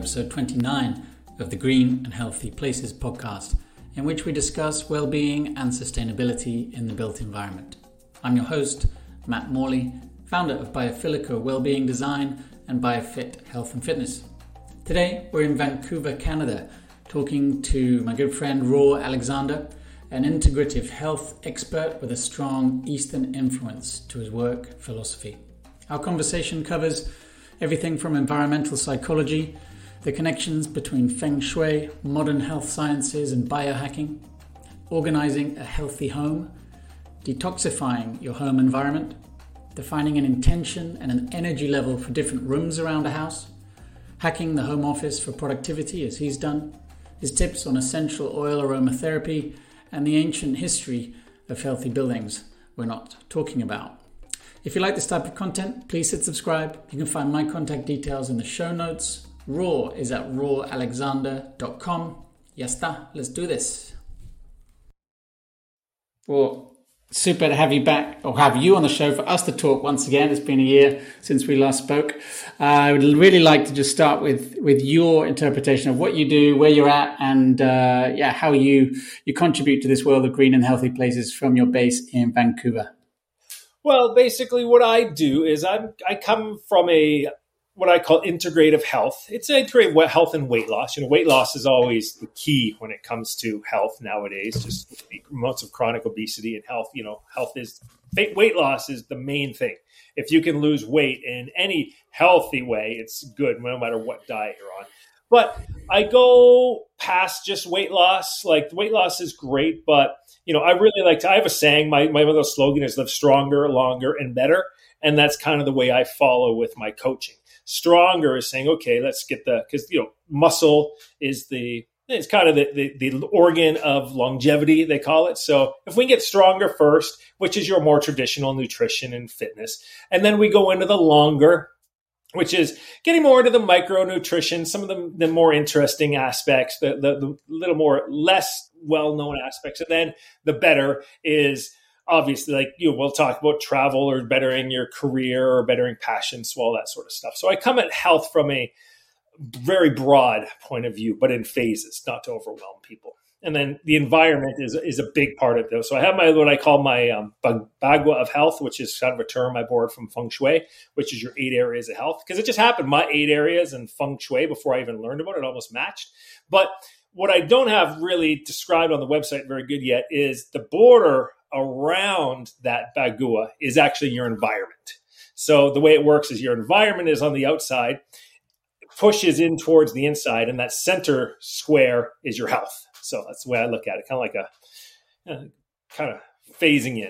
episode 29 of the Green and Healthy Places podcast, in which we discuss well-being and sustainability in the built environment. I'm your host, Matt Morley, founder of Biofilico Wellbeing Design and BioFit Health and Fitness. Today, we're in Vancouver, Canada, talking to my good friend Ror Alexander, an integrative health expert with a strong Eastern influence to his work philosophy. Our conversation covers everything from environmental psychology, the connections between Feng Shui, modern health sciences and biohacking, organizing a healthy home, detoxifying your home environment, defining an intention and an energy level for different rooms around a house, hacking the home office for productivity as he's done, his tips on essential oil aromatherapy, and the ancient history of healthy buildings we're not talking about. If you like this type of content, please hit subscribe. You can find my contact details in the show notes. Ror is at roralexander.com. Yasta, let's do this. Well, super to have you back, or have you on the show for us to talk once again. It's been a year since we last spoke. I would really like to just start with your interpretation of what you do, where you're at, and how you contribute to this world of green and healthy places from your base in Vancouver. Well, basically what I do is I come from what I call integrative health. It's integrative health and weight loss. You know, weight loss is always the key when it comes to health nowadays, just amounts of chronic obesity and health. You know, weight loss is the main thing. If you can lose weight in any healthy way, it's good no matter what diet you're on. But I go past just weight loss. Like, weight loss is great, but you know, I really like I have a saying, my little slogan is live stronger, longer, and better. And that's kind of the way I follow with my coaching. Stronger is saying, okay, let's get because you know, muscle is it's kind of the organ of longevity, they call it. So if we get stronger first, which is your more traditional nutrition and fitness, and then we go into the longer, which is getting more into the micronutrition, some of the more interesting aspects, the little more less well-known aspects. And then the better is obviously, like, you know, we'll talk about travel or bettering your career or bettering passions, all that sort of stuff. So I come at health from a very broad point of view, but in phases, not to overwhelm people. And then the environment is a big part of it. So I have what I call my bagua of health, which is kind of a term I borrowed from Feng Shui, which is your 8 areas of health. Because it just happened, my 8 areas and Feng Shui, before I even learned about it, almost matched. But what I don't have really described on the website very good yet is the border around that bagua is actually your environment. So the way it works is your environment is on the outside, pushes in towards the inside, and that center square is your health. So that's the way I look at it, kind of like kind of phasing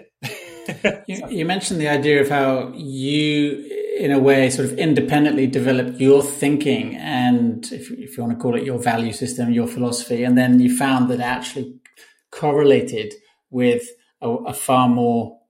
in. You mentioned the idea of how you, in a way, sort of independently developed your thinking and, if you want to call it, your value system, your philosophy, and then you found that actually correlated with a far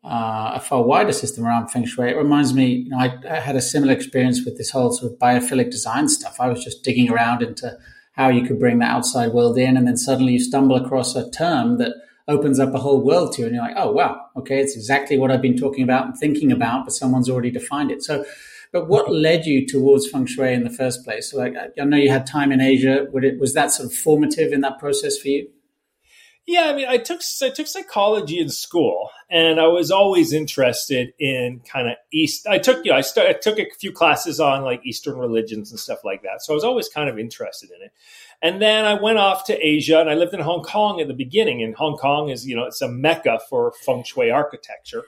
wider system around Feng Shui. It reminds me, you know, I had a similar experience with this whole sort of biophilic design stuff. I was just digging around into how you could bring the outside world in, and then suddenly you stumble across a term that opens up a whole world to you, and you're like, oh, wow, okay, it's exactly what I've been talking about and thinking about, but someone's already defined it. So, but what led you towards Feng Shui in the first place? So, like, I know you had time in Asia. Was that sort of formative in that process for you? Yeah, I mean, I took psychology in school, and I was always interested in kind of I took a few classes on like Eastern religions and stuff like that. So I was always kind of interested in it. And then I went off to Asia, and I lived in Hong Kong at the beginning. And Hong Kong is, you know, it's a mecca for Feng Shui architecture.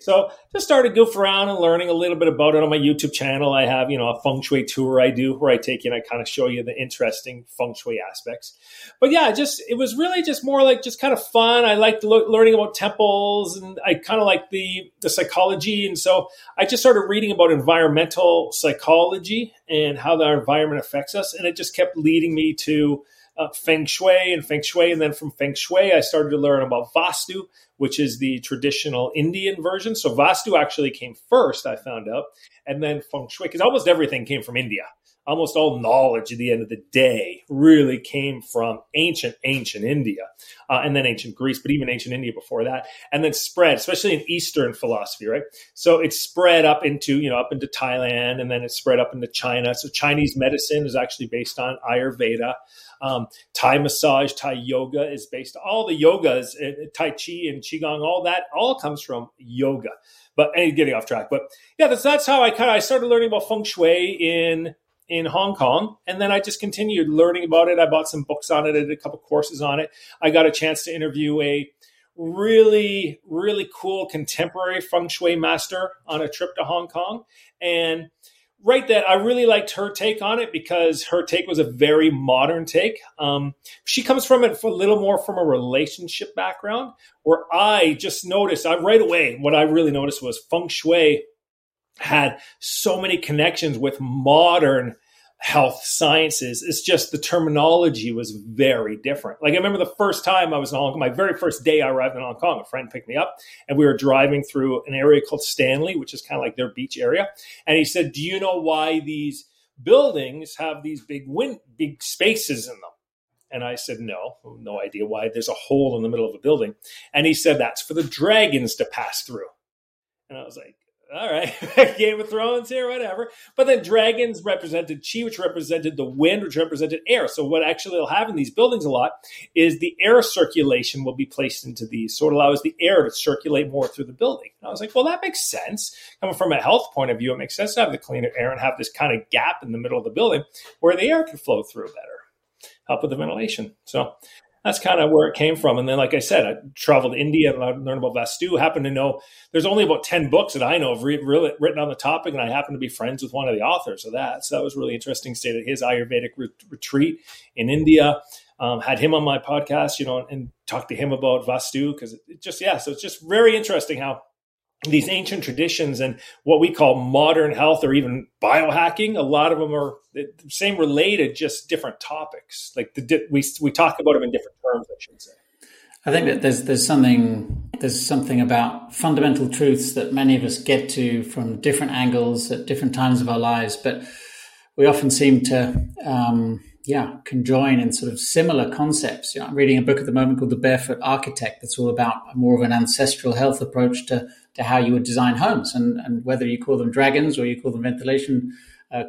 So just started goofing around and learning a little bit about it on my YouTube channel. I have, you know, a Feng Shui tour I do where I take you and I kind of show you the interesting Feng Shui aspects. But yeah, it was really just more like just kind of fun. I liked learning about temples, and I kind of liked the psychology. And so I just started reading about environmental psychology and how our environment affects us. And it just kept leading me to Feng Shui. And then from Feng Shui, I started to learn about Vastu, which is the traditional Indian version. So Vastu actually came first, I found out. And then Feng Shui, because almost everything came from India. almost all knowledge at the end of the day really came from ancient India and then ancient Greece, but even ancient India before that, and then spread, especially in Eastern philosophy, right? So it spread up into, up into Thailand, and then it spread up into China. So Chinese medicine is actually based on Ayurveda. Thai massage, Thai yoga is based, all the yogas, Tai Chi and Qigong, all that, all comes from yoga. But getting off track. But yeah, that's how I started learning about Feng Shui in Hong Kong. And then I just continued learning about it. I bought some books on it. I did a couple courses on it. I got a chance to interview a really, really cool contemporary Feng Shui master on a trip to Hong Kong. And right then, I really liked her take on it because her take was a very modern take. She comes from it for a little more from a relationship background, where I just noticed, right away, what I really noticed was Feng Shui had so many connections with modern health sciences. It's just the terminology was very different. Like I remember the first time I was in Hong Kong, my very first day I arrived in Hong Kong, a friend picked me up and we were driving through an area called Stanley, which is kind of like their beach area. And he said, "Do you know why these buildings have these big spaces in them?" And I said, no idea why there's a hole in the middle of a building. And he said, "That's for the dragons to pass through." And I was like, all right, Game of Thrones here, whatever. But then dragons represented chi, which represented the wind, which represented air. So what actually will happen in these buildings a lot is the air circulation will be placed into these. So it allows the air to circulate more through the building. And I was like, well, that makes sense. Coming from a health point of view, it makes sense to have the cleaner air and have this kind of gap in the middle of the building where the air can flow through better, help with the ventilation. So that's kind of where it came from. And then, like I said, I traveled to India and I learned about Vastu. Happened to know there's only about 10 books that I know of written on the topic, and I happen to be friends with one of the authors of that. So that was really interesting. Stayed at his Ayurvedic retreat in India, had him on my podcast, and talked to him about Vastu because so it's just very interesting how these ancient traditions and what we call modern health or even biohacking, a lot of them are the same related, just different topics. Like we talk about them in different terms, I should say. I think that there's something about fundamental truths that many of us get to from different angles at different times of our lives, but we often seem to conjoin in sort of similar concepts. I'm reading a book at the moment called The Barefoot Architect that's all about more of an ancestral health approach to how you would design homes, and whether you call them dragons or you call them ventilation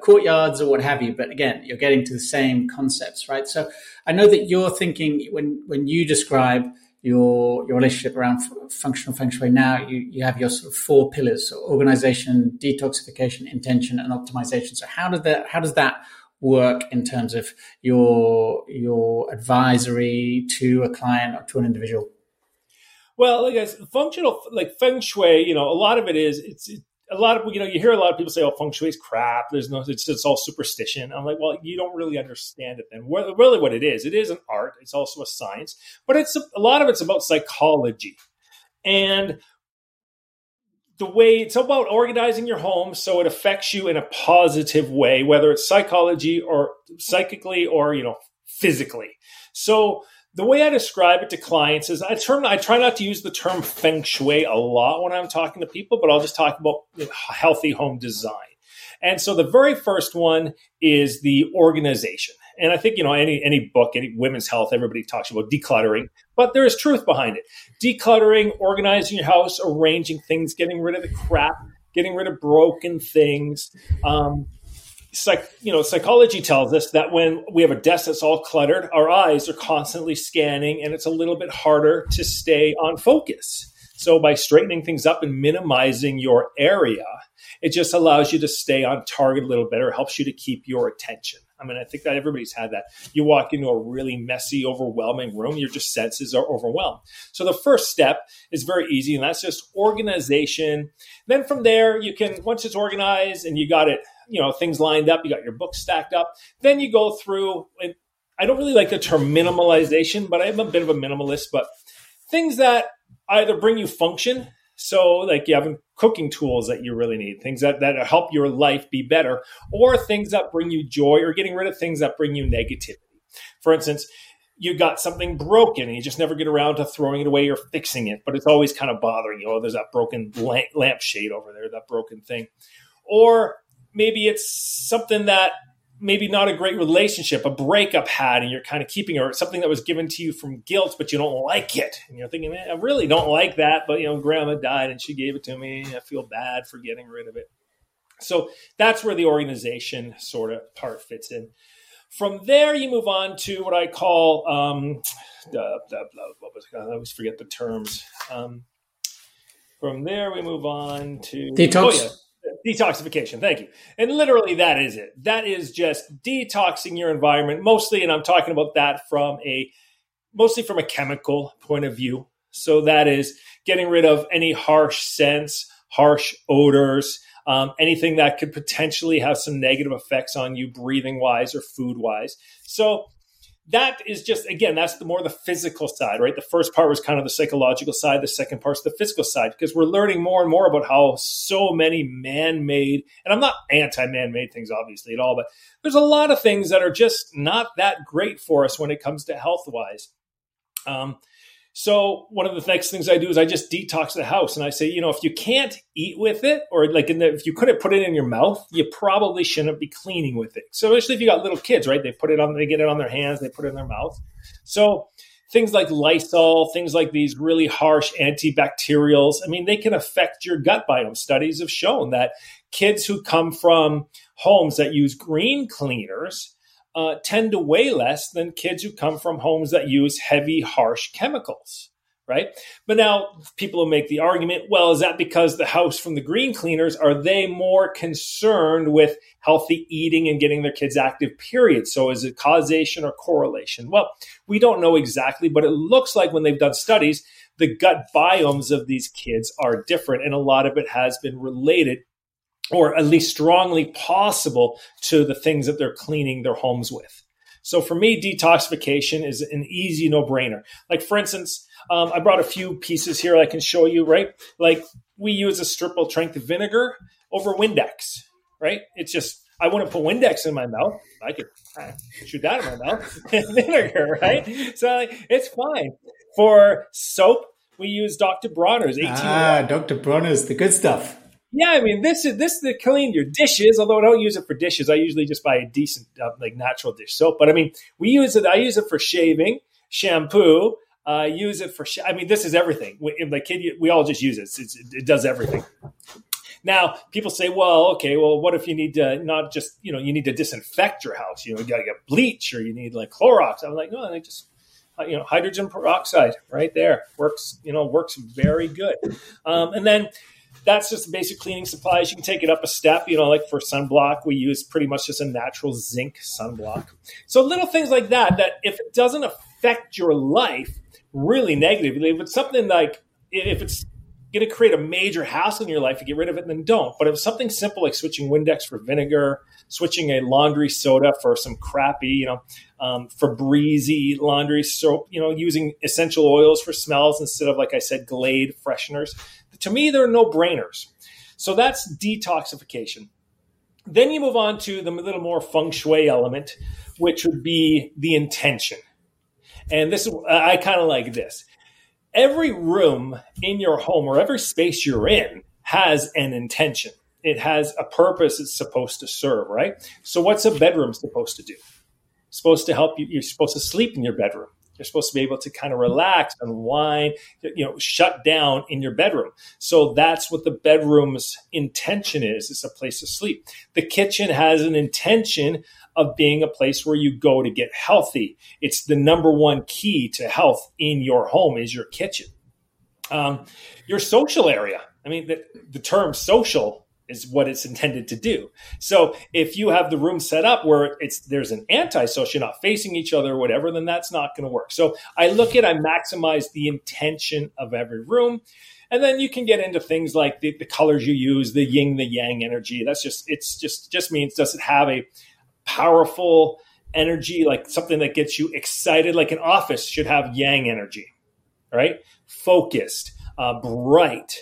courtyards or what have you. But again, you're getting to the same concepts, right? So I know that you're thinking when you describe your relationship around functional Feng Shui now, you have your sort of four pillars: so organization, detoxification, intention, and optimization. So how does that work in terms of your advisory to a client or to an individual? Well, like I said, Feng Shui, a lot of it is, you hear a lot of people say, "Oh, Feng Shui is crap. It's all superstition." I'm like, well, you don't really understand it then. Really what it is an art. It's also a science, but a lot of it's about psychology. And the way it's about organizing your home so it affects you in a positive way, whether it's psychology or psychically or, physically. So the way I describe it to clients is I try not to use the term Feng Shui a lot when I'm talking to people, but I'll just talk about healthy home design. And so the very first one is the organization. And I think, any book, any women's health, everybody talks about decluttering, but there is truth behind it. Decluttering, organizing your house, arranging things, getting rid of the crap, getting rid of broken things. Psychology tells us that when we have a desk that's all cluttered, our eyes are constantly scanning and it's a little bit harder to stay on focus. So by straightening things up and minimizing your area, it just allows you to stay on target a little better, helps you to keep your attention. I mean, I think that everybody's had that. You walk into a really messy, overwhelming room, your just senses are overwhelmed. So the first step is very easy, and that's just organization. Then from there, you can, once it's organized and you got it, things lined up, you got your books stacked up, then you go through, and I don't really like the term minimalization, but I'm a bit of a minimalist, but things that either bring you function. So like you have cooking tools that you really need, things that help your life be better, or things that bring you joy, or getting rid of things that bring you negativity. For instance, you got something broken and you just never get around to throwing it away or fixing it, but it's always kind of bothering you. Oh, there's that broken lampshade over there, that broken thing. Or maybe it's something that maybe not a great relationship, a breakup had, and you're kind of keeping, or something that was given to you from guilt, but you don't like it. And you're thinking, man, I really don't like that, but grandma died and she gave it to me. I feel bad for getting rid of it. So that's where the organization sort of part fits in. From there, you move on to what I call, I always forget the terms. From there, we move on to detoxification. Thank you. And literally, that is it. That is just detoxing your environment, mostly. And I'm talking about that from mostly from a chemical point of view. So that is getting rid of any harsh scents, harsh odors, anything that could potentially have some negative effects on you, breathing wise or food wise. So that is just, again, that's the physical side, right? The first part was kind of the psychological side. The second part's the physical side, because we're learning more and more about how so many man-made, and I'm not anti-man-made things, obviously, at all, but there's a lot of things that are just not that great for us when it comes to health-wise. So one of the next things I do is I just detox the house. And I say, if you can't eat with it, or if you couldn't put it in your mouth, you probably shouldn't be cleaning with it. So especially if you got little kids, right? They get it on their hands, they put it in their mouth. So things like Lysol, things like these really harsh antibacterials, they can affect your gut biome. Studies have shown that kids who come from homes that use green cleaners tend to weigh less than kids who come from homes that use heavy, harsh chemicals, right? But now people will make the argument, well, is that because the house from the green cleaners, are they more concerned with healthy eating and getting their kids active, period? So is it causation or correlation? Well, we don't know exactly, but it looks like when they've done studies, the gut biomes of these kids are different, and a lot of it has been related, or at least strongly possible, to the things that they're cleaning their homes with. So for me, detoxification is an easy no-brainer. Like, for instance, I brought a few pieces here I can show you, right? Like, we use a strip of strength vinegar over Windex, right? It's just, I wouldn't put Windex in my mouth. I could shoot that in my mouth. Vinegar, right? So it's fine. For soap, we use Dr. Bronner's. Dr. Bronner's, the good stuff. Yeah, this is to clean your dishes, although I don't use it for dishes. I usually just buy a decent, natural dish soap. But we use it. I use it for shaving, shampoo. I use it for, this is everything. We all just use it. It does everything. Now, people say, well, okay, well, what if you need to not just, you need to disinfect your house? You got to get bleach, or you need Clorox. I'm like, no, I just... hydrogen peroxide right there works, works very good. And then that's just basic cleaning supplies. You can take it up a step, like for sunblock, we use pretty much just a natural zinc sunblock. So little things like that if it doesn't affect your life really negatively, if it's something like, if it's going to create a major hassle in your life, to get rid of it, then don't. But if something simple like switching Windex for vinegar, switching a laundry soda for some crappy, Febreze laundry soap, using essential oils for smells instead of, like I said, Glade fresheners, to me, they're no-brainers. So that's detoxification. Then you move on to the little more feng shui element, which would be the intention. And this is, I kind of like this. Every room in your home, or every space you're in, has an intention. It has a purpose it's supposed to serve, right? So what's a bedroom supposed to do? It's supposed to help you. You're supposed to sleep in your bedroom. You're supposed to be able to kind of relax, unwind, shut down in your bedroom. So that's what the bedroom's intention is. It's a place to sleep. The kitchen has an intention of being a place where you go to get healthy. It's the number one key to health in your home is your kitchen. Your social area. The term social is what it's intended to do. So if you have the room set up where there's an antisocial, you're not facing each other or whatever, then that's not going to work. So I maximize the intention of every room. And then you can get into things like the colors you use, the yin, the yang energy. That's just, it just means, does it have a powerful energy, like something that gets you excited? Like an office should have yang energy, right? Focused, bright,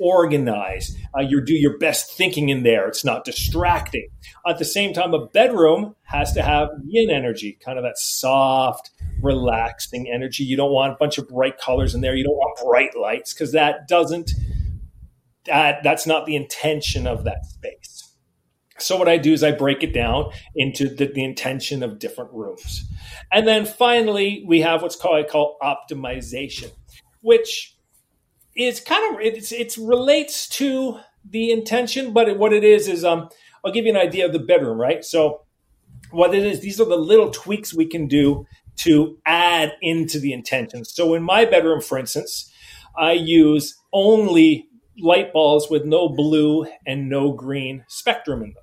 organized. You do your best thinking in there. It's not distracting. At the same time, a bedroom has to have yin energy, kind of that soft, relaxing energy. You don't want a bunch of bright colors in there. You don't want bright lights, because that's not the intention of that space. So what I do is I break it down into the intention of different rooms. And then finally, we have what's called, I call optimization, which is kind of, it relates to the intention, but what it is I'll give you an idea of the bedroom, right? So what it is, these are the little tweaks we can do to add into the intention. So in my bedroom, for instance, I use only light bulbs with no blue and no green spectrum in them.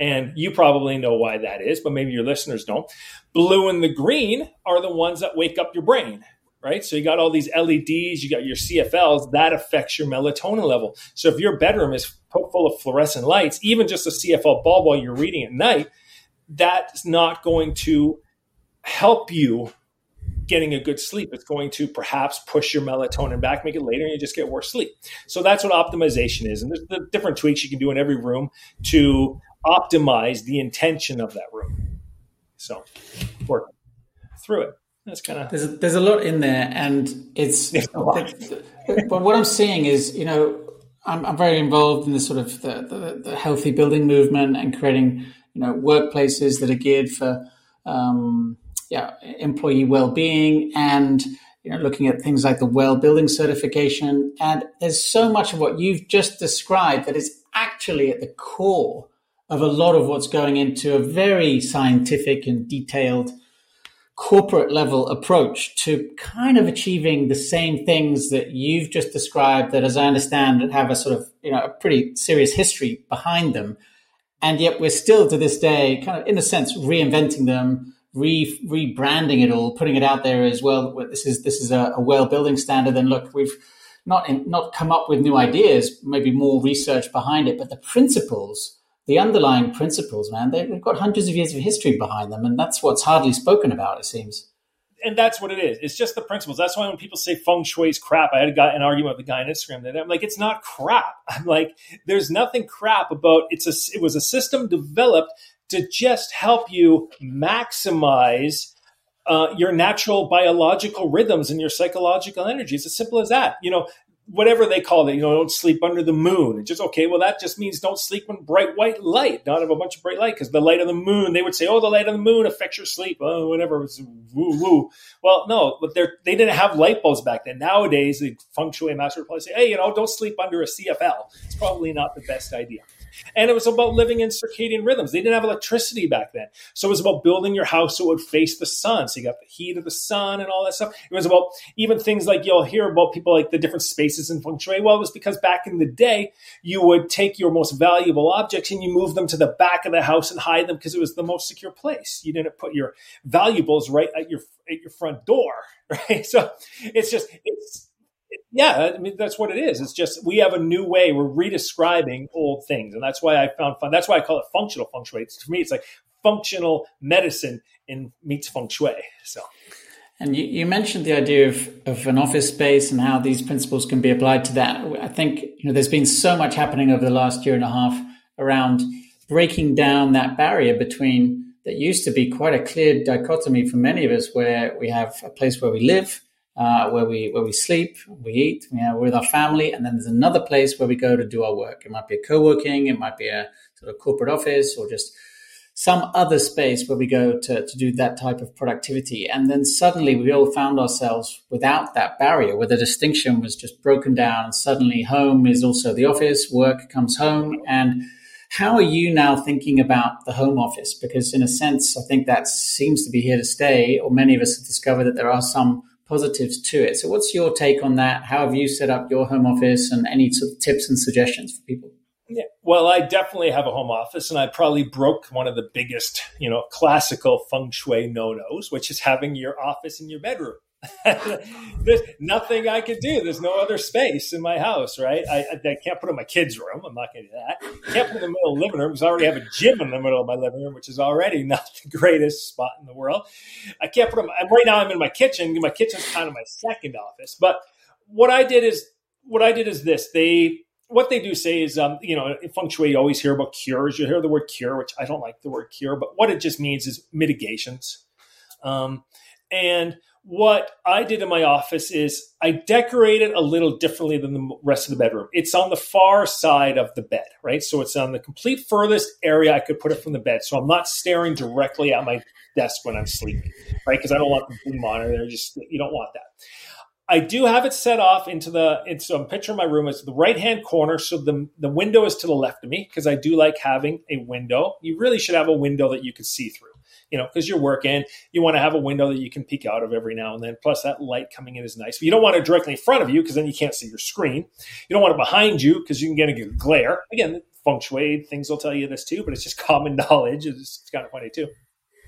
And you probably know why that is, but maybe your listeners don't. Blue and the green are the ones that wake up your brain, right? So you got all these LEDs, you got your CFLs, that affects your melatonin level. So if your bedroom is full of fluorescent lights, even just a CFL bulb while you're reading at night, that's not going to help you getting a good sleep. It's going to perhaps push your melatonin back, make it later, and you just get worse sleep. So that's what optimization is. And there's the different tweaks you can do in every room to optimize the intention of that room. So work through it. That's kind of... There's a lot in there. And it's but what I'm seeing is, you know, I'm very involved in the sort of the healthy building movement and creating, you know, workplaces that are geared for employee well-being, and you know, looking at things like the WELL Building Certification. And there's so much of what you've just described that is actually at the core of a lot of what's going into a very scientific and detailed corporate level approach to kind of achieving the same things that you've just described, that, as I understand, have a sort of, you know, a pretty serious history behind them. And yet we're still to this day kind of, in a sense, reinventing them, rebranding it all, putting it out there as, well, this is a WELL building standard. And look, we've not come up with new ideas, maybe more research behind it, but the principles, the underlying principles, man, they've got hundreds of years of history behind them, and that's what's hardly spoken about, it seems. And that's what it is. It's just the principles. That's why when people say feng shui is crap, I had got an argument with a guy on Instagram that I'm like, it's not crap. I'm like, there's nothing crap about it. It was a system developed to just help you maximize your natural biological rhythms and your psychological energy. It's as simple as that. You know, whatever they call it, you know, don't sleep under the moon. It's just, okay, well, that just means don't sleep in bright white light, not have a bunch of bright light, because the light of the moon, they would say, oh, the light of the moon affects your sleep. Oh, whatever. It's woo-woo. Well, no, but they didn't have light bulbs back then. Nowadays, the feng shui master would probably say, hey, you know, don't sleep under a CFL. It's probably not the best idea. And it was about living in circadian rhythms. They didn't have electricity back then. So it was about building your house so it would face the sun. So you got the heat of the sun and all that stuff. It was about even things like you'll hear about people like the different spaces in feng shui. Well, it was because back in the day, you would take your most valuable objects and you move them to the back of the house and hide them because it was the most secure place. You didn't put your valuables right at your front door, right? So it's yeah, I mean, that's what it is. It's just, we have a new way. We're redescribing old things. And that's why I found fun. That's why I call it functional feng shui. To me, it's like functional medicine meets feng shui. So, and you mentioned the idea of an office space and how these principles can be applied to that. I think, you know, there's been so much happening over the last year and a half around breaking down that barrier between, that used to be quite a clear dichotomy for many of us, where we have a place where we live, where we sleep, we eat, you know, with our family, and then there's another place where we go to do our work. It might be a co-working, it might be a sort of corporate office, or just some other space where we go to do that type of productivity. And then suddenly we all found ourselves without that barrier, where the distinction was just broken down, and suddenly home is also the office, work comes home. And how are you now thinking about the home office? Because in a sense, I think that seems to be here to stay, or many of us have discovered that there are some positives to it. So what's your take on that? How have you set up your home office, and any sort of tips and suggestions for people? Yeah, well, I definitely have a home office, and I probably broke one of the biggest, you know, classical feng shui no-nos, which is having your office in your bedroom. There's nothing I could do. There's no other space in my house, right? I can't put it in my kids' room. I'm not going to do that. Can't put it in the middle of the living room, because I already have a gym in the middle of my living room, which is already not the greatest spot in the world. I can't put them. Right now I'm in my kitchen. My kitchen's kind of my second office. But what I did is this. What they do say is, you know, in feng shui, you always hear about cures. You hear the word cure, which I don't like the word cure, but what it just means is mitigations. And what I did in my office is I decorated a little differently than the rest of the bedroom. It's on the far side of the bed, right? So it's on the complete furthest area I could put it from the bed. So I'm not staring directly at my desk when I'm sleeping, right? Because I don't want the blue monitor. Just, you don't want that. I do have it set off into so I'm picturing my room as the right-hand corner. So the window is to the left of me because I do like having a window. You really should have a window that you can see through. You know, because you're working, you want to have a window that you can peek out of every now and then. Plus, that light coming in is nice. But you don't want it directly in front of you because then you can't see your screen. You don't want it behind you because you can get a glare. Again, feng shui, things will tell you this too, but it's just common knowledge. It's kind of funny too.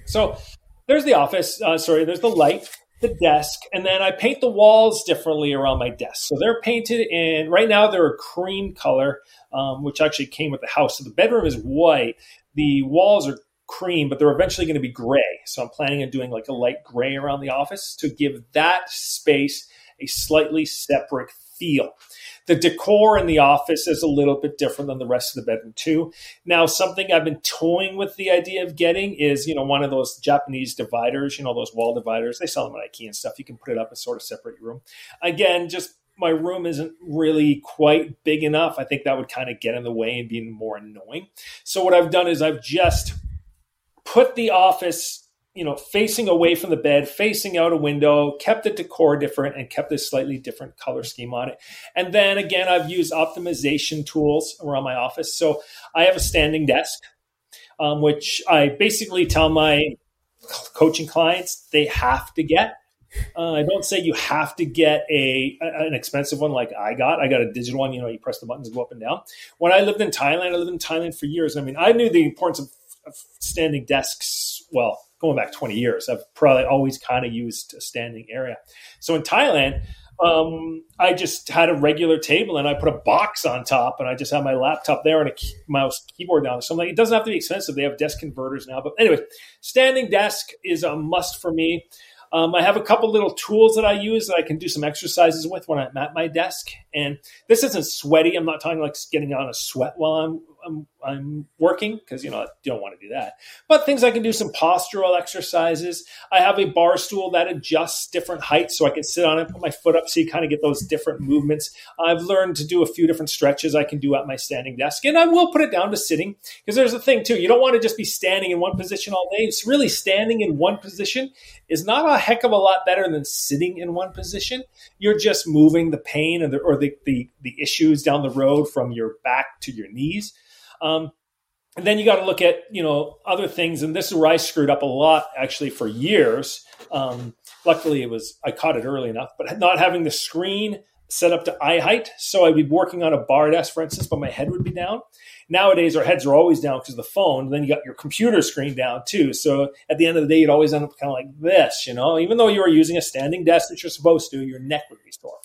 So there's the office. There's the light, the desk, and then I paint the walls differently around my desk. So they're painted in, right now they're a cream color, which actually came with the house. So the bedroom is white. The walls are cream, but they're eventually going to be gray. So I'm planning on doing like a light gray around the office to give that space a slightly separate feel. The decor in the office is a little bit different than the rest of the bedroom too. Now, something I've been toying with the idea of getting is, one of those Japanese dividers, those wall dividers. They sell them at IKEA and stuff. You can put it up and sort of separate your room. Again, just my room isn't really quite big enough. I think that would kind of get in the way and be more annoying. So what I've done is I've just put the office, facing away from the bed, facing out a window, kept the decor different and kept this slightly different color scheme on it. And then again, I've used optimization tools around my office. So I have a standing desk, which I basically tell my coaching clients they have to get. I don't say you have to get an expensive one like I got. I got a digital one, you press the buttons, go up and down. When I lived in Thailand for years. I mean, I knew the importance of standing desks, going back 20 years, I've probably always kind of used a standing area. So in Thailand, I just had a regular table and I put a box on top and I just had my laptop there and a mouse keyboard down. So I'm like, it doesn't have to be expensive. They have desk converters now. But anyway, standing desk is a must for me. I have a couple little tools that I use that I can do some exercises with when I'm at my desk. And this isn't sweaty. I'm not talking like getting on a sweat while I'm working because, I don't want to do that. But things I can do, some postural exercises. I have a bar stool that adjusts different heights so I can sit on it, put my foot up so you kind of get those different movements. I've learned to do a few different stretches I can do at my standing desk. And I will put it down to sitting because there's a thing too. You don't want to just be standing in one position all day. It's really standing in one position is not a heck of a lot better than sitting in one position. You're just moving the pain or the issues down the road from your back to your knees. And then you got to look at, other things. And this is where I screwed up a lot actually for years. Luckily I caught it early enough, but not having the screen set up to eye height. So I'd be working on a bar desk, for instance, but my head would be down. Nowadays, our heads are always down because of the phone. Then you got your computer screen down too. So at the end of the day, you'd always end up kind of like this, even though you were using a standing desk that you're supposed to, your neck would be sore.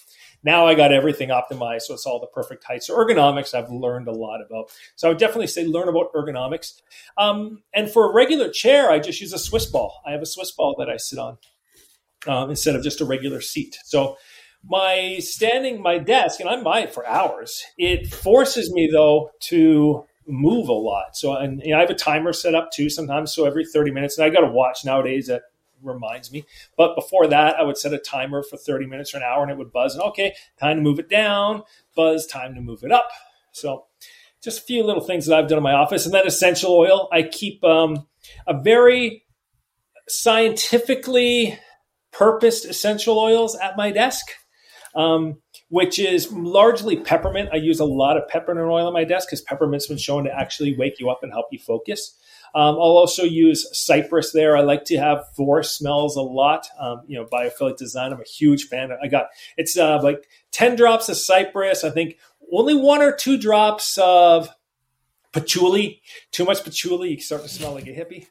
Now I got everything optimized, so it's all the perfect height. So ergonomics, I've learned a lot about. So I would definitely say learn about ergonomics. And for a regular chair, I just use a Swiss ball. I have a Swiss ball that I sit on instead of just a regular seat. So my desk, and I'm by it for hours. It forces me, though, to move a lot. So I have a timer set up, too, sometimes. So every 30 minutes, and I got a watch nowadays that reminds me. But before that, I would set a timer for 30 minutes or an hour and it would buzz. And okay, time to move it down, buzz, time to move it up. So just a few little things that I've done in my office. And then essential oil. I keep a very scientifically purposed essential oils at my desk, which is largely peppermint. I use a lot of peppermint oil on my desk because peppermint's been shown to actually wake you up and help you focus. I'll also use cypress there. I like to have forest smells a lot. Biophilic design, I'm a huge fan. I got, it's like 10 drops of cypress. I think only 1 or 2 drops of patchouli. Too much patchouli, you start to smell like a hippie,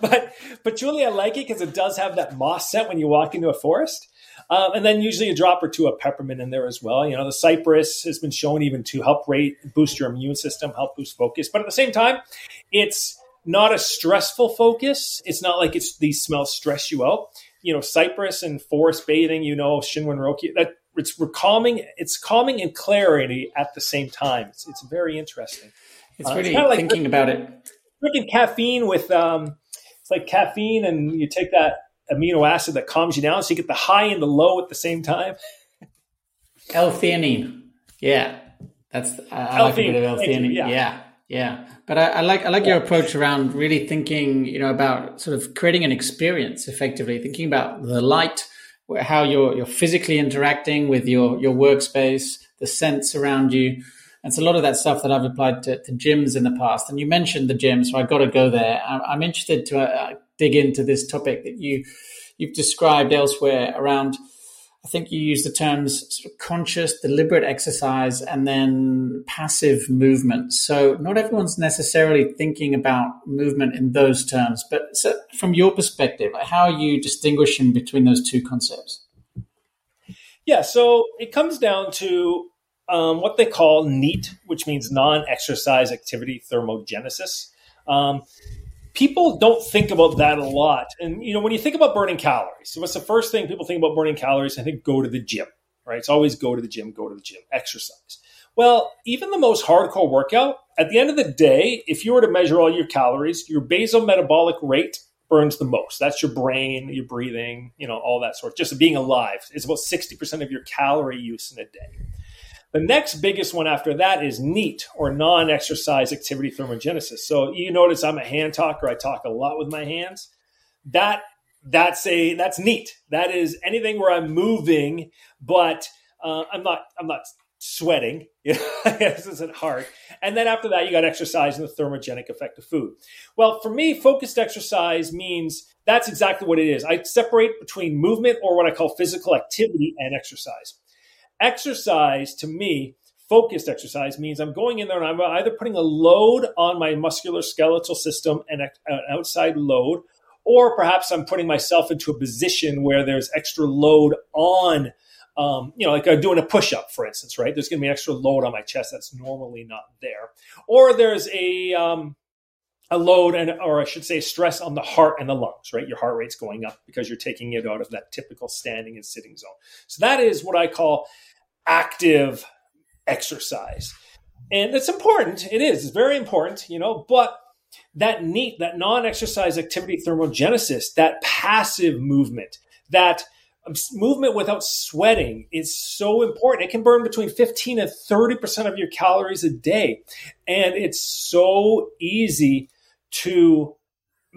But patchouli, I like it because it does have that moss scent when you walk into a forest. And then usually a drop or two of peppermint in there as well. The cypress has been shown even to help boost your immune system, help boost focus. But at the same time, it's not a stressful focus. It's not like these smells stress you out. Cypress and forest bathing, Shinrin-yoku, that it's calming and clarity at the same time. It's very interesting. It's really it's kind of like thinking about it. Drinking caffeine with, it's like caffeine and you take that amino acid that calms you down, so you get the high and the low at the same time. L-theanine. Yeah. That's I like a bit of L-theanine. Yeah. But I like your approach around really thinking, about sort of creating an experience effectively, thinking about the light, how you're physically interacting with your workspace, the sense around you. And it's a lot of that stuff that I've applied to gyms in the past. And you mentioned the gym, so I got to go there. I'm interested to dig into this topic that you've described elsewhere around, I think you use the terms sort of conscious, deliberate exercise, and then passive movement. So not everyone's necessarily thinking about movement in those terms, but so from your perspective, how are you distinguishing between those two concepts? Yeah, so it comes down to what they call NEAT, which means non-exercise activity thermogenesis. People don't think about that a lot. And, when you think about burning calories, so what's the first thing people think about burning calories? I think go to the gym, right? It's always go to the gym, exercise. Well, even the most hardcore workout, at the end of the day, if you were to measure all your calories, your basal metabolic rate burns the most. That's your brain, your breathing, all that sort. Just being alive is about 60% of your calorie use in a day. The next biggest one after that is NEAT, or non-exercise activity thermogenesis. So you notice I'm a hand talker. I talk a lot with my hands. That's NEAT. That is anything where I'm moving, but I'm not sweating. This isn't hard. And then after that, you got exercise and the thermogenic effect of food. Well, for me, focused exercise means that's exactly what it is. I separate between movement, or what I call physical activity, and exercise. Exercise, to me, focused exercise, means I'm going in there and I'm either putting a load on my musculoskeletal system, and an outside load, or perhaps I'm putting myself into a position where there's extra load on, like I'm doing a push-up, for instance, right? There's going to be extra load on my chest that's normally not there. Or there's a load, or I should say stress, on the heart and the lungs, right? Your heart rate's going up because you're taking it out of that typical standing and sitting zone. So that is what I call active exercise. And it's important. It is. It's very important, but that NEAT, that non-exercise activity thermogenesis, that passive movement, that movement without sweating, is so important. It can burn between 15 and 30% of your calories a day. And it's so easy to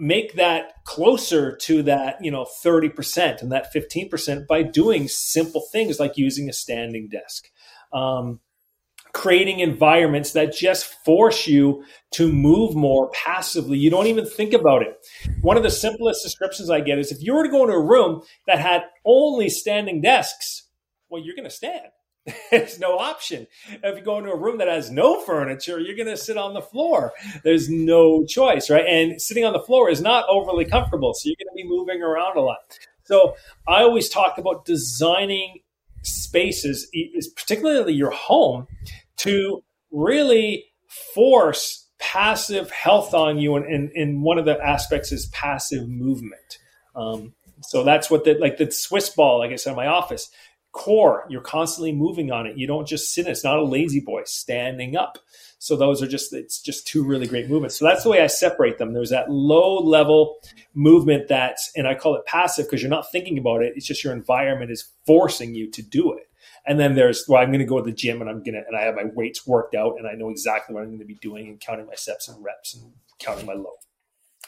make that closer to that, 30% and that 15% by doing simple things like using a standing desk, creating environments that just force you to move more passively. You don't even think about it. One of the simplest descriptions I get is, if you were to go into a room that had only standing desks, well, you're going to stand. There's no option. If you go into a room that has no furniture, you're going to sit on the floor. There's no choice, right? And sitting on the floor is not overly comfortable, so you're going to be moving around a lot. So I always talk about designing spaces, particularly your home, to really force passive health on you. And one of the aspects is passive movement. So that's what the Swiss ball, like I said, in my office, core, you're constantly moving on it. You don't just sit. It's not a lazy boy standing up. So those are it's just two really great movements. So that's the way I separate them. There's that low level movement and I call it passive because you're not thinking about it. It's just your environment is forcing you to do it. And then there's, I'm going to go to the gym and I have my weights worked out and I know exactly what I'm going to be doing and counting my steps and reps and counting my load.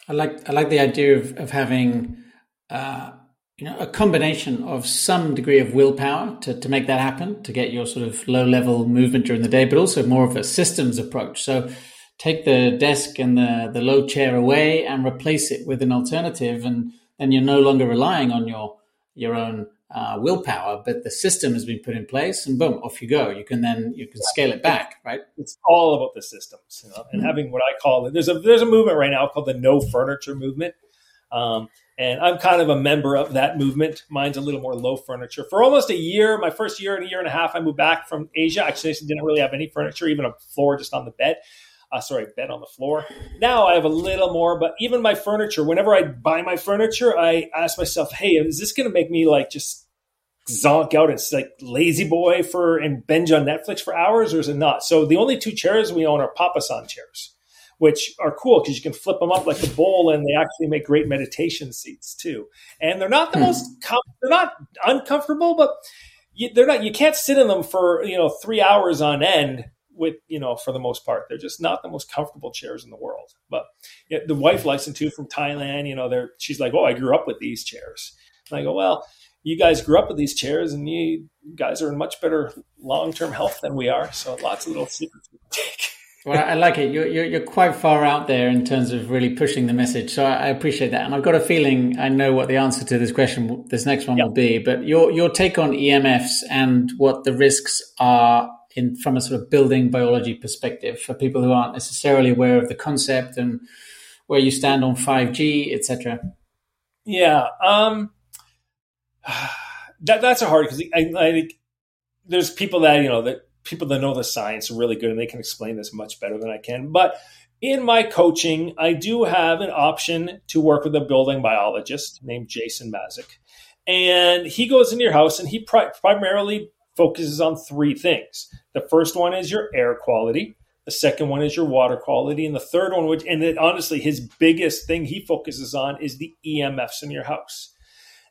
I like the idea of having, a combination of some degree of willpower to make that happen, to get your sort of low level movement during the day, but also more of a systems approach. So take the desk and the low chair away and replace it with an alternative. And then you're no longer relying on your own willpower, but the system has been put in place and boom, off you go. You can scale it back, right? It's all about the systems, and having what I call it. There's a movement right now called the no furniture movement. And I'm kind of a member of that movement. Mine's a little more low furniture. For almost a year, my first year and a year and a half, I moved back from Asia. Actually, I didn't really have any furniture, even a floor just on the bed. Bed on the floor. Now I have a little more, but even my furniture, whenever I buy my furniture, I ask myself, hey, is this going to make me like just zonk out? It's like lazy boy and binge on Netflix for hours, or is it not? So the only two chairs we own are Papasan chairs, which are cool because you can flip them up like a bowl, and they actually make great meditation seats too. And they're not the most, they're not uncomfortable, but they're not, you can't sit in them for, 3 hours on end with, for the most part. They're just not the most comfortable chairs in the world. But the wife likes them too, from Thailand, she's like, oh, I grew up with these chairs. And I go, well, you guys grew up with these chairs, and you guys are in much better long-term health than we are. So lots of little secrets we can take. Well, I like it. You're quite far out there in terms of really pushing the message. So I appreciate that. And I've got a feeling I know what the answer to this question, this next one will be. But your take on EMFs and what the risks are from a sort of building biology perspective for people who aren't necessarily aware of the concept and where you stand on 5G, etc. Yeah. That's a hard, because I think there's people that, people that know the science are really good, and they can explain this much better than I can. But in my coaching, I do have an option to work with a building biologist named Jason Mazick. And he goes into your house, and he primarily focuses on three things. The first one is your air quality. The second one is your water quality. And the third one, honestly, his biggest thing he focuses on is the EMFs in your house.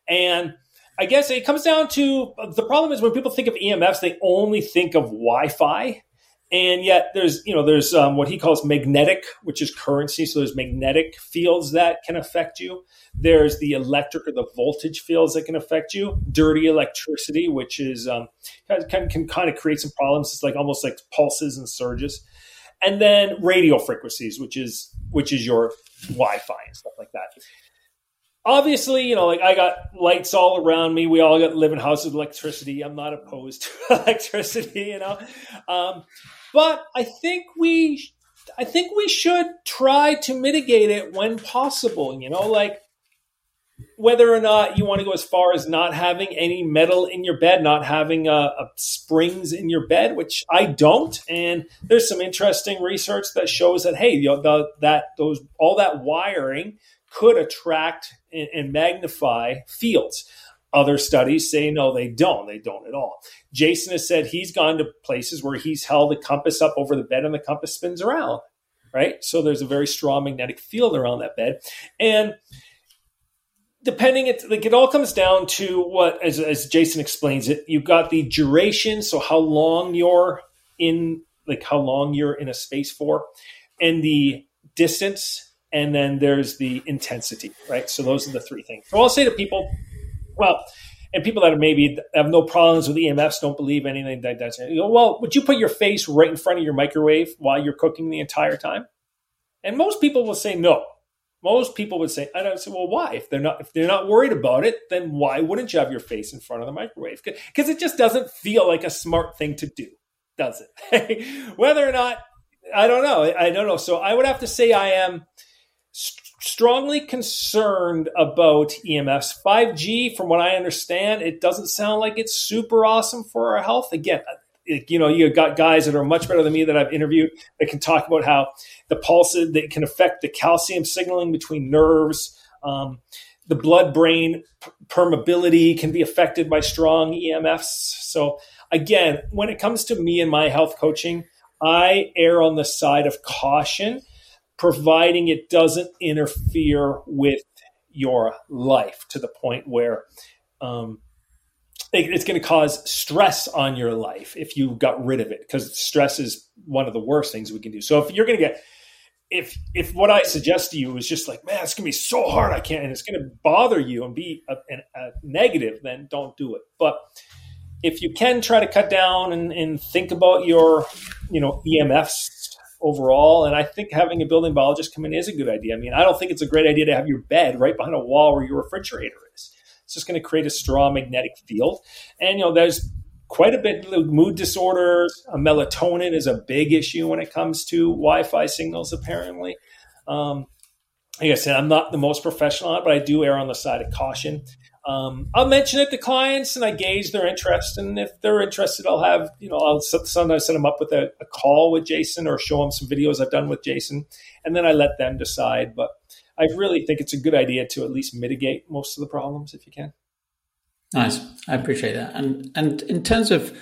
And I guess it comes down to, the problem is when people think of EMFs, they only think of Wi-Fi. And yet there's what he calls magnetic, which is currency. So there's magnetic fields that can affect you. There's the electric or the voltage fields that can affect you. Dirty electricity, which is can kind of create some problems. It's like almost like pulses and surges. And then radio frequencies, which is your Wi-Fi and stuff like that. Obviously, I got lights all around me. We all live in houses with electricity. I'm not opposed to electricity, But I think we should try to mitigate it when possible. Whether or not you want to go as far as not having any metal in your bed, not having springs in your bed, which I don't. And there's some interesting research that shows that all that wiring could attract and magnify fields. Other studies say, no, they don't. They don't at all. Jason has said he's gone to places where he's held a compass up over the bed and the compass spins around, right? So there's a very strong magnetic field around that bed. And it all comes down to what, as Jason explains it, you've got the duration. So how long you're in a space for, and the distance. And then there's the intensity, right? So those are the three things. So I'll say to people, and people that maybe have no problems with EMFs, don't believe anything that does it. Would you put your face right in front of your microwave while you're cooking the entire time? And most people will say no. Most people would say, why? If they're not worried about it, then why wouldn't you have your face in front of the microwave? Because it just doesn't feel like a smart thing to do, does it? Whether or not, I don't know. So I would have to say I am strongly concerned about EMFs. 5G, from what I understand, it doesn't sound like it's super awesome for our health. Again, you've got guys that are much better than me that I've interviewed that can talk about how the pulses that can affect the calcium signaling between nerves. The blood-brain permeability can be affected by strong EMFs. So again, when it comes to me and my health coaching, I err on the side of caution, providing it doesn't interfere with your life to the point where it's going to cause stress on your life if you got rid of it, because stress is one of the worst things we can do. So if what I suggest to you is just like, man, it's going to be so hard, I can't, and it's going to bother you and be a negative, then don't do it. But if you can, try to cut down and think about your, EMFs overall. And I think having a building biologist come in is a good idea. I don't think it's a great idea to have your bed right behind a wall where your refrigerator is. It's just going to create a strong magnetic field. And, there's quite a bit of mood disorders. Melatonin is a big issue when it comes to Wi-Fi signals, apparently. Like I said, I'm not the most professional on it, but I do err on the side of caution. I'll mention it to clients and I gauge their interest. And if they're interested, I'll sometimes set them up with a call with Jason or show them some videos I've done with Jason. And then I let them decide. But I really think it's a good idea to at least mitigate most of the problems if you can. Nice. I appreciate that. And in terms of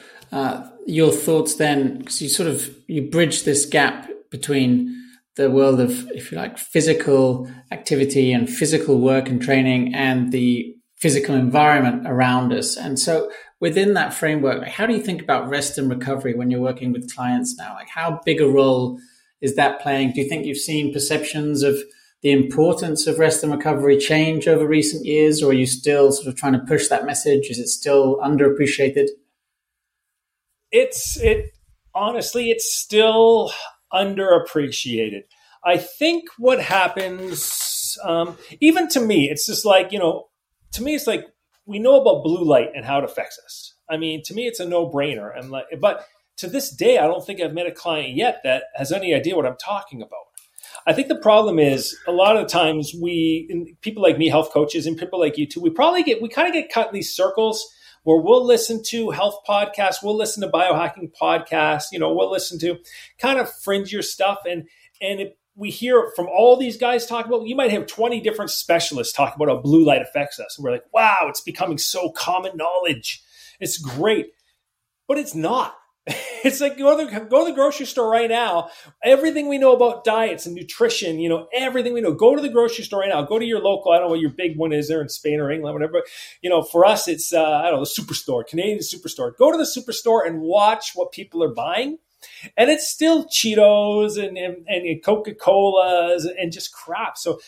your thoughts then, because you bridge this gap between the world of, if you like, physical activity and physical work and training and the physical environment around us. And so within that framework, like, how do you think about rest and recovery when you're working with clients now? Like, how big a role is that playing? Do you think you've seen perceptions of the importance of rest and recovery change over recent years, or are you still sort of trying to push that message? Is it still underappreciated? Honestly, it's still underappreciated. I think what happens, even to me, it's just like, you know, to me, it's like we know about blue light and how it affects us. I mean, to me, it's a no-brainer. And like, but to this day, I don't think I've met a client yet that has any idea what I'm talking about. I think the problem is a lot of times people like me, health coaches, and people like you too, we kind of get cut in these circles where we'll listen to health podcasts, we'll listen to biohacking podcasts, you know, we'll listen to kind of fringier stuff. And if we hear from all these guys talking about, you might have 20 different specialists talk about how blue light affects us. And we're like, wow, it's becoming so common knowledge. It's great, but it's not. It's like, go to the grocery store right now. Everything we know about diets and nutrition, you know, everything we know, go to the grocery store right now, go to your local, I don't know what your big one is there in Spain or England, whatever. You know, for us, it's, I don't know, the superstore, Canadian superstore. Go to the superstore and watch what people are buying. And it's still Cheetos and Coca-Colas and just crap. So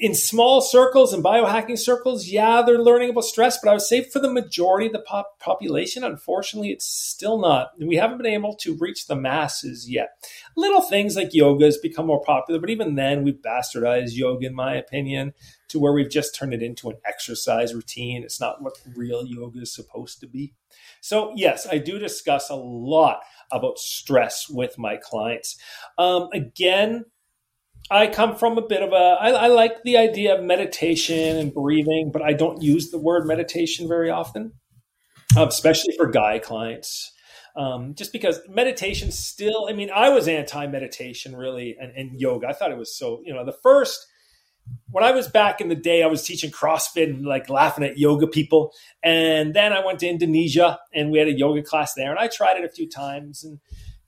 in small circles and biohacking circles, yeah, they're learning about stress, but I would say for the majority of the population, unfortunately, it's still not. We haven't been able to reach the masses yet. Little things like yoga has become more popular, but even then we've bastardized yoga, in my opinion, to where we've just turned it into an exercise routine. It's not what real yoga is supposed to be. So yes, I do discuss a lot about stress with my clients. Again, I come from a bit of I like the idea of meditation and breathing, but I don't use the word meditation very often, especially for guy clients, just because meditation still, I mean, I was anti-meditation really and yoga. I thought it was so, you know, when I was back in the day, I was teaching CrossFit and like laughing at yoga people. And then I went to Indonesia and we had a yoga class there and I tried it a few times and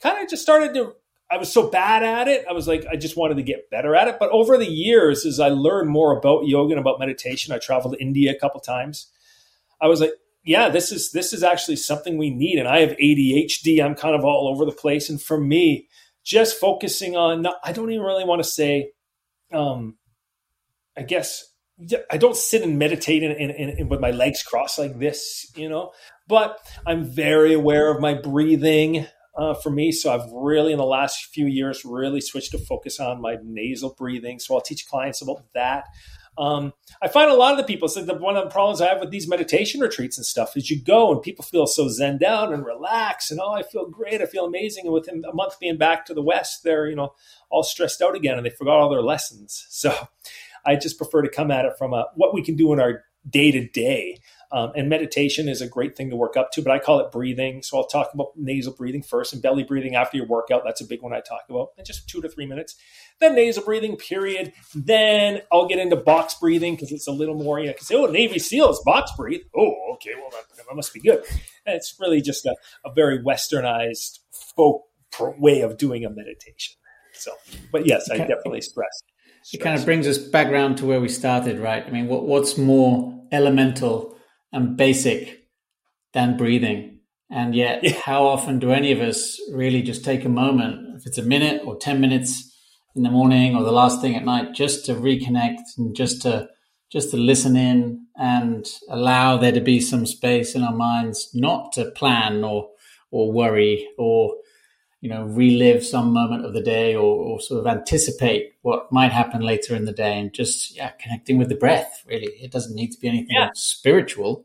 kind of just I was so bad at it. I was like, I just wanted to get better at it. But over the years, as I learned more about yoga and about meditation, I traveled to India a couple times. I was like, yeah, this is actually something we need. And I have ADHD. I'm kind of all over the place. And for me, just focusing on, I don't even really want to say, I guess, I don't sit and meditate and with my legs crossed like this, you know, but I'm very aware of my breathing. For me, so I've really in the last few years really switched to focus on my nasal breathing. So I'll teach clients about that. I find a lot of the people said that one of the problems I have with these meditation retreats and stuff is you go and people feel so zen down and relaxed and oh, I feel great, I feel amazing. And within a month being back to the West, they're, you know, all stressed out again and they forgot all their lessons. So I just prefer to come at it from what we can do in our day to day. And meditation is a great thing to work up to, but I call it breathing. So I'll talk about nasal breathing first and belly breathing after your workout. That's a big one I talk about in just 2 to 3 minutes. Then nasal breathing, period. Then I'll get into box breathing because it's a little more, you know, because, oh, Navy SEALs box breathe. Oh, okay, well, that must be good. And it's really just a very westernized folk way of doing a meditation. So, but yes, I definitely stress. It kind of brings us back around to where we started, right? I mean, what's more elemental and basic than breathing? And yet how often do any of us really just take a moment, if it's a minute or 10 minutes in the morning or the last thing at night, just to reconnect and just to listen in and allow there to be some space in our minds, not to plan or worry or, you know, relive some moment of the day or sort of anticipate what might happen later in the day and just connecting with the breath, really. It doesn't need to be anything spiritual.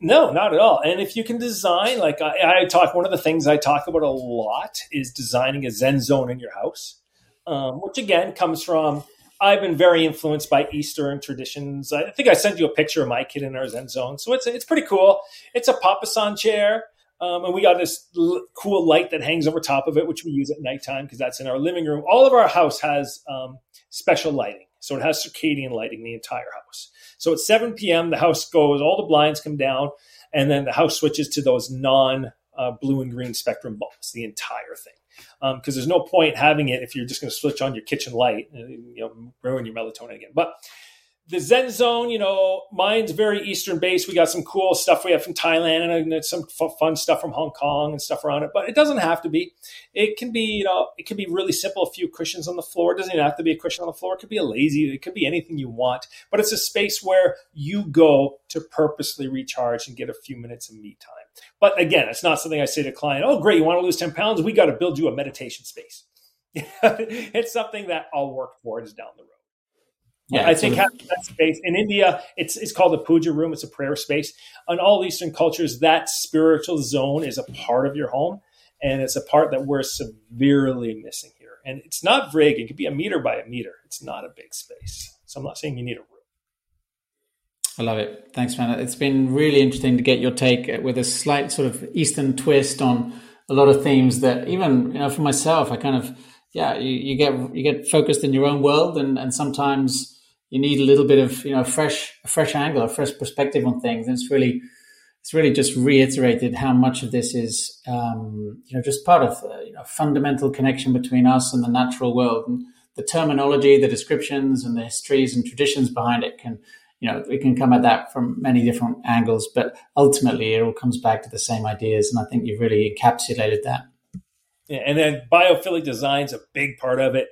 No, not at all. And if you can design, like one of the things I talk about a lot is designing a Zen zone in your house, which again comes from, I've been very influenced by Eastern traditions. I think I sent you a picture of my kid in our Zen zone. So it's pretty cool. It's a Papasan chair. And we got this cool light that hangs over top of it, which we use at nighttime because that's in our living room. All of our house has special lighting. So it has circadian lighting, the entire house. So at 7 p.m., the house goes, all the blinds come down, and then the house switches to those non-blue and green spectrum bulbs, the entire thing. because there's no point having it if you're just going to switch on your kitchen light and ruin your melatonin again. But the Zen zone, mine's very Eastern based. We got some cool stuff we have from Thailand and some fun stuff from Hong Kong and stuff around it, but it doesn't have to be. It can be, it can be really simple. A few cushions on the floor. It doesn't even have to be a cushion on the floor. It could be a lazy. It could be anything you want, but it's a space where you go to purposely recharge and get a few minutes of me time. But again, it's not something I say to a client, oh, great, you want to lose 10 pounds? We got to build you a meditation space. It's something that I'll work towards down the road. Yeah, I think having that space in India, it's called a puja room. It's a prayer space. On all Eastern cultures, that spiritual zone is a part of your home, and it's a part that we're severely missing here. And it's not big; it could be a meter by a meter. It's not a big space, so I'm not saying you need a room. I love it. Thanks, man. It's been really interesting to get your take with a slight sort of Eastern twist on a lot of themes that even for myself, I kind of you get focused in your own world, and sometimes you need a little bit of a fresh angle, a fresh perspective on things. And it's really just reiterated how much of this is just part of a fundamental connection between us and the natural world. And the terminology, the descriptions, and the histories and traditions behind it can it can come at that from many different angles, but ultimately it all comes back to the same ideas. And I think you've really encapsulated that. Yeah, and then biophilic design's a big part of it.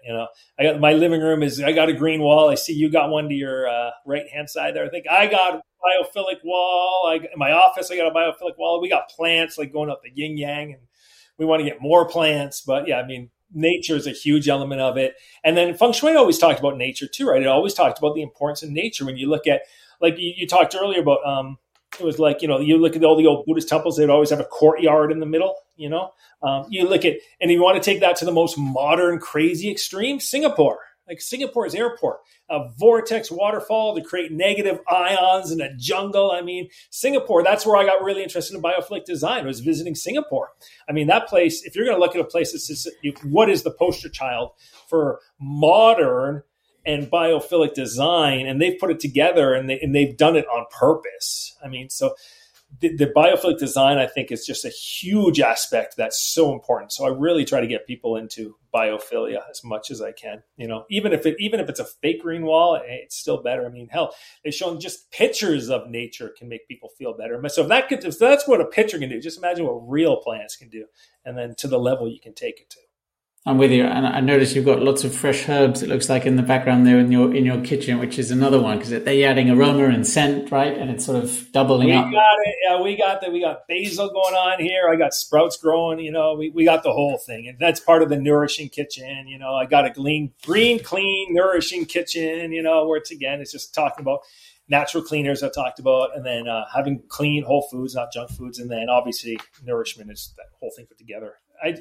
I got my living room I got a green wall. I see you got one to your right hand side there. I think I got a biophilic wall. In my office, I got a biophilic wall. We got plants like going up the yin yang, and we want to get more plants. But yeah, I mean, nature is a huge element of it. And then Feng Shui always talked about nature too, right? It always talked about the importance of nature. When you look at, like you talked earlier about, it was like, you look at all the old Buddhist temples, they'd always have a courtyard in the middle, you look at, and if you want to take that to the most modern, crazy extreme, Singapore, like Singapore's airport, a vortex waterfall to create negative ions in a jungle. I mean, Singapore, that's where I got really interested in biophilic design, was visiting Singapore. I mean, that place, if you're going to look at a place that's what is the poster child for modern and biophilic design, and they've put it together, and they've done it on purpose. I mean, so the biophilic design, I think, is just a huge aspect that's so important. So I really try to get people into biophilia as much as I can. Even if it's a fake green wall, it's still better. I mean, hell, they've shown just pictures of nature can make people feel better. So if that's what a picture can do, just imagine what real plants can do, and then to the level you can take it to. I'm with you, and I notice you've got lots of fresh herbs. It looks like in the background there in your kitchen, which is another one because they're adding aroma and scent, right? And it's sort of doubling up. We got it. Yeah, we got that. We got basil going on here. I got sprouts growing. We got the whole thing, and that's part of the nourishing kitchen. I got a green, clean, nourishing kitchen. Where it's just talking about natural cleaners I talked about, and then having clean whole foods, not junk foods, and then obviously nourishment is that whole thing put together.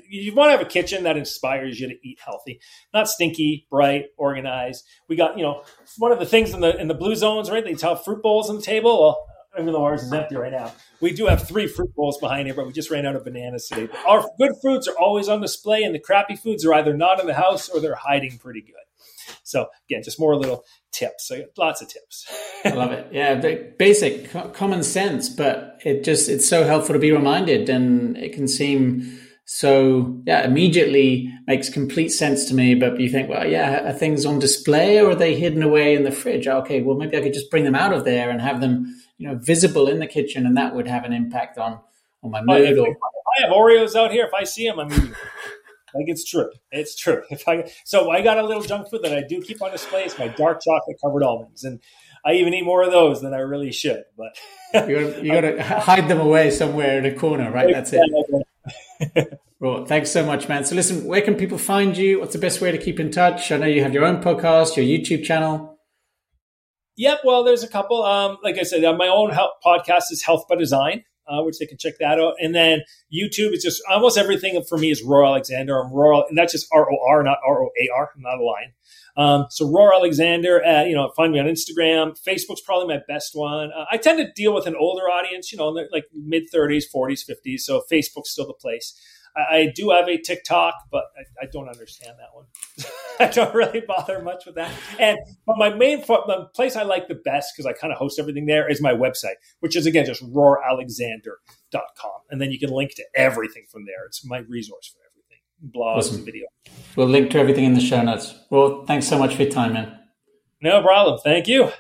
You want to have a kitchen that inspires you to eat healthy, not stinky, bright, organized. We got, one of the things in the blue zones, right? They tell fruit bowls on the table. Well, even though ours is empty right now, we do have 3 fruit bowls behind here, but we just ran out of bananas today. But our good fruits are always on display, and the crappy foods are either not in the house or they're hiding pretty good. So again, just more little tips. So lots of tips. I love it. Yeah, basic common sense, but it's so helpful to be reminded, and it can seem. So yeah, immediately makes complete sense to me. But you think, well, yeah, are things on display or are they hidden away in the fridge? Okay, well, maybe I could just bring them out of there and have them, visible in the kitchen, and that would have an impact on my mood. If I have Oreos out here, if I see them, I'm eating them. Like it's true. I got a little junk food that I do keep on display. It's my dark chocolate covered almonds, and I even eat more of those than I really should. But you got to hide them away somewhere in a corner, right? That's it. Well, thanks so much, man. So listen, where can people find you? What's the best way to keep in touch? I know you have your own podcast, your YouTube channel. Yep. Well, there's a couple. Like I said, my own podcast is Health by Design, which they can check that out. And then YouTube is just almost everything for me is Ror Alexander. I'm Ror, and that's just ROR, not ROAR. I'm not a lion. So Ror Alexander, find me on Instagram. Facebook's probably my best one. I tend to deal with an older audience, like mid-30s, 40s, 50s. So Facebook's still the place. I do have a TikTok, but I don't understand that one. I don't really bother much with that. But the place I like the best, because I kind of host everything there, is my website, which is, again, just roralexander.com. And then you can link to everything from there. It's my resource for everything. blogs and videos. We'll link to everything in the show notes. Well, thanks so much for your time, man. No problem. Thank you.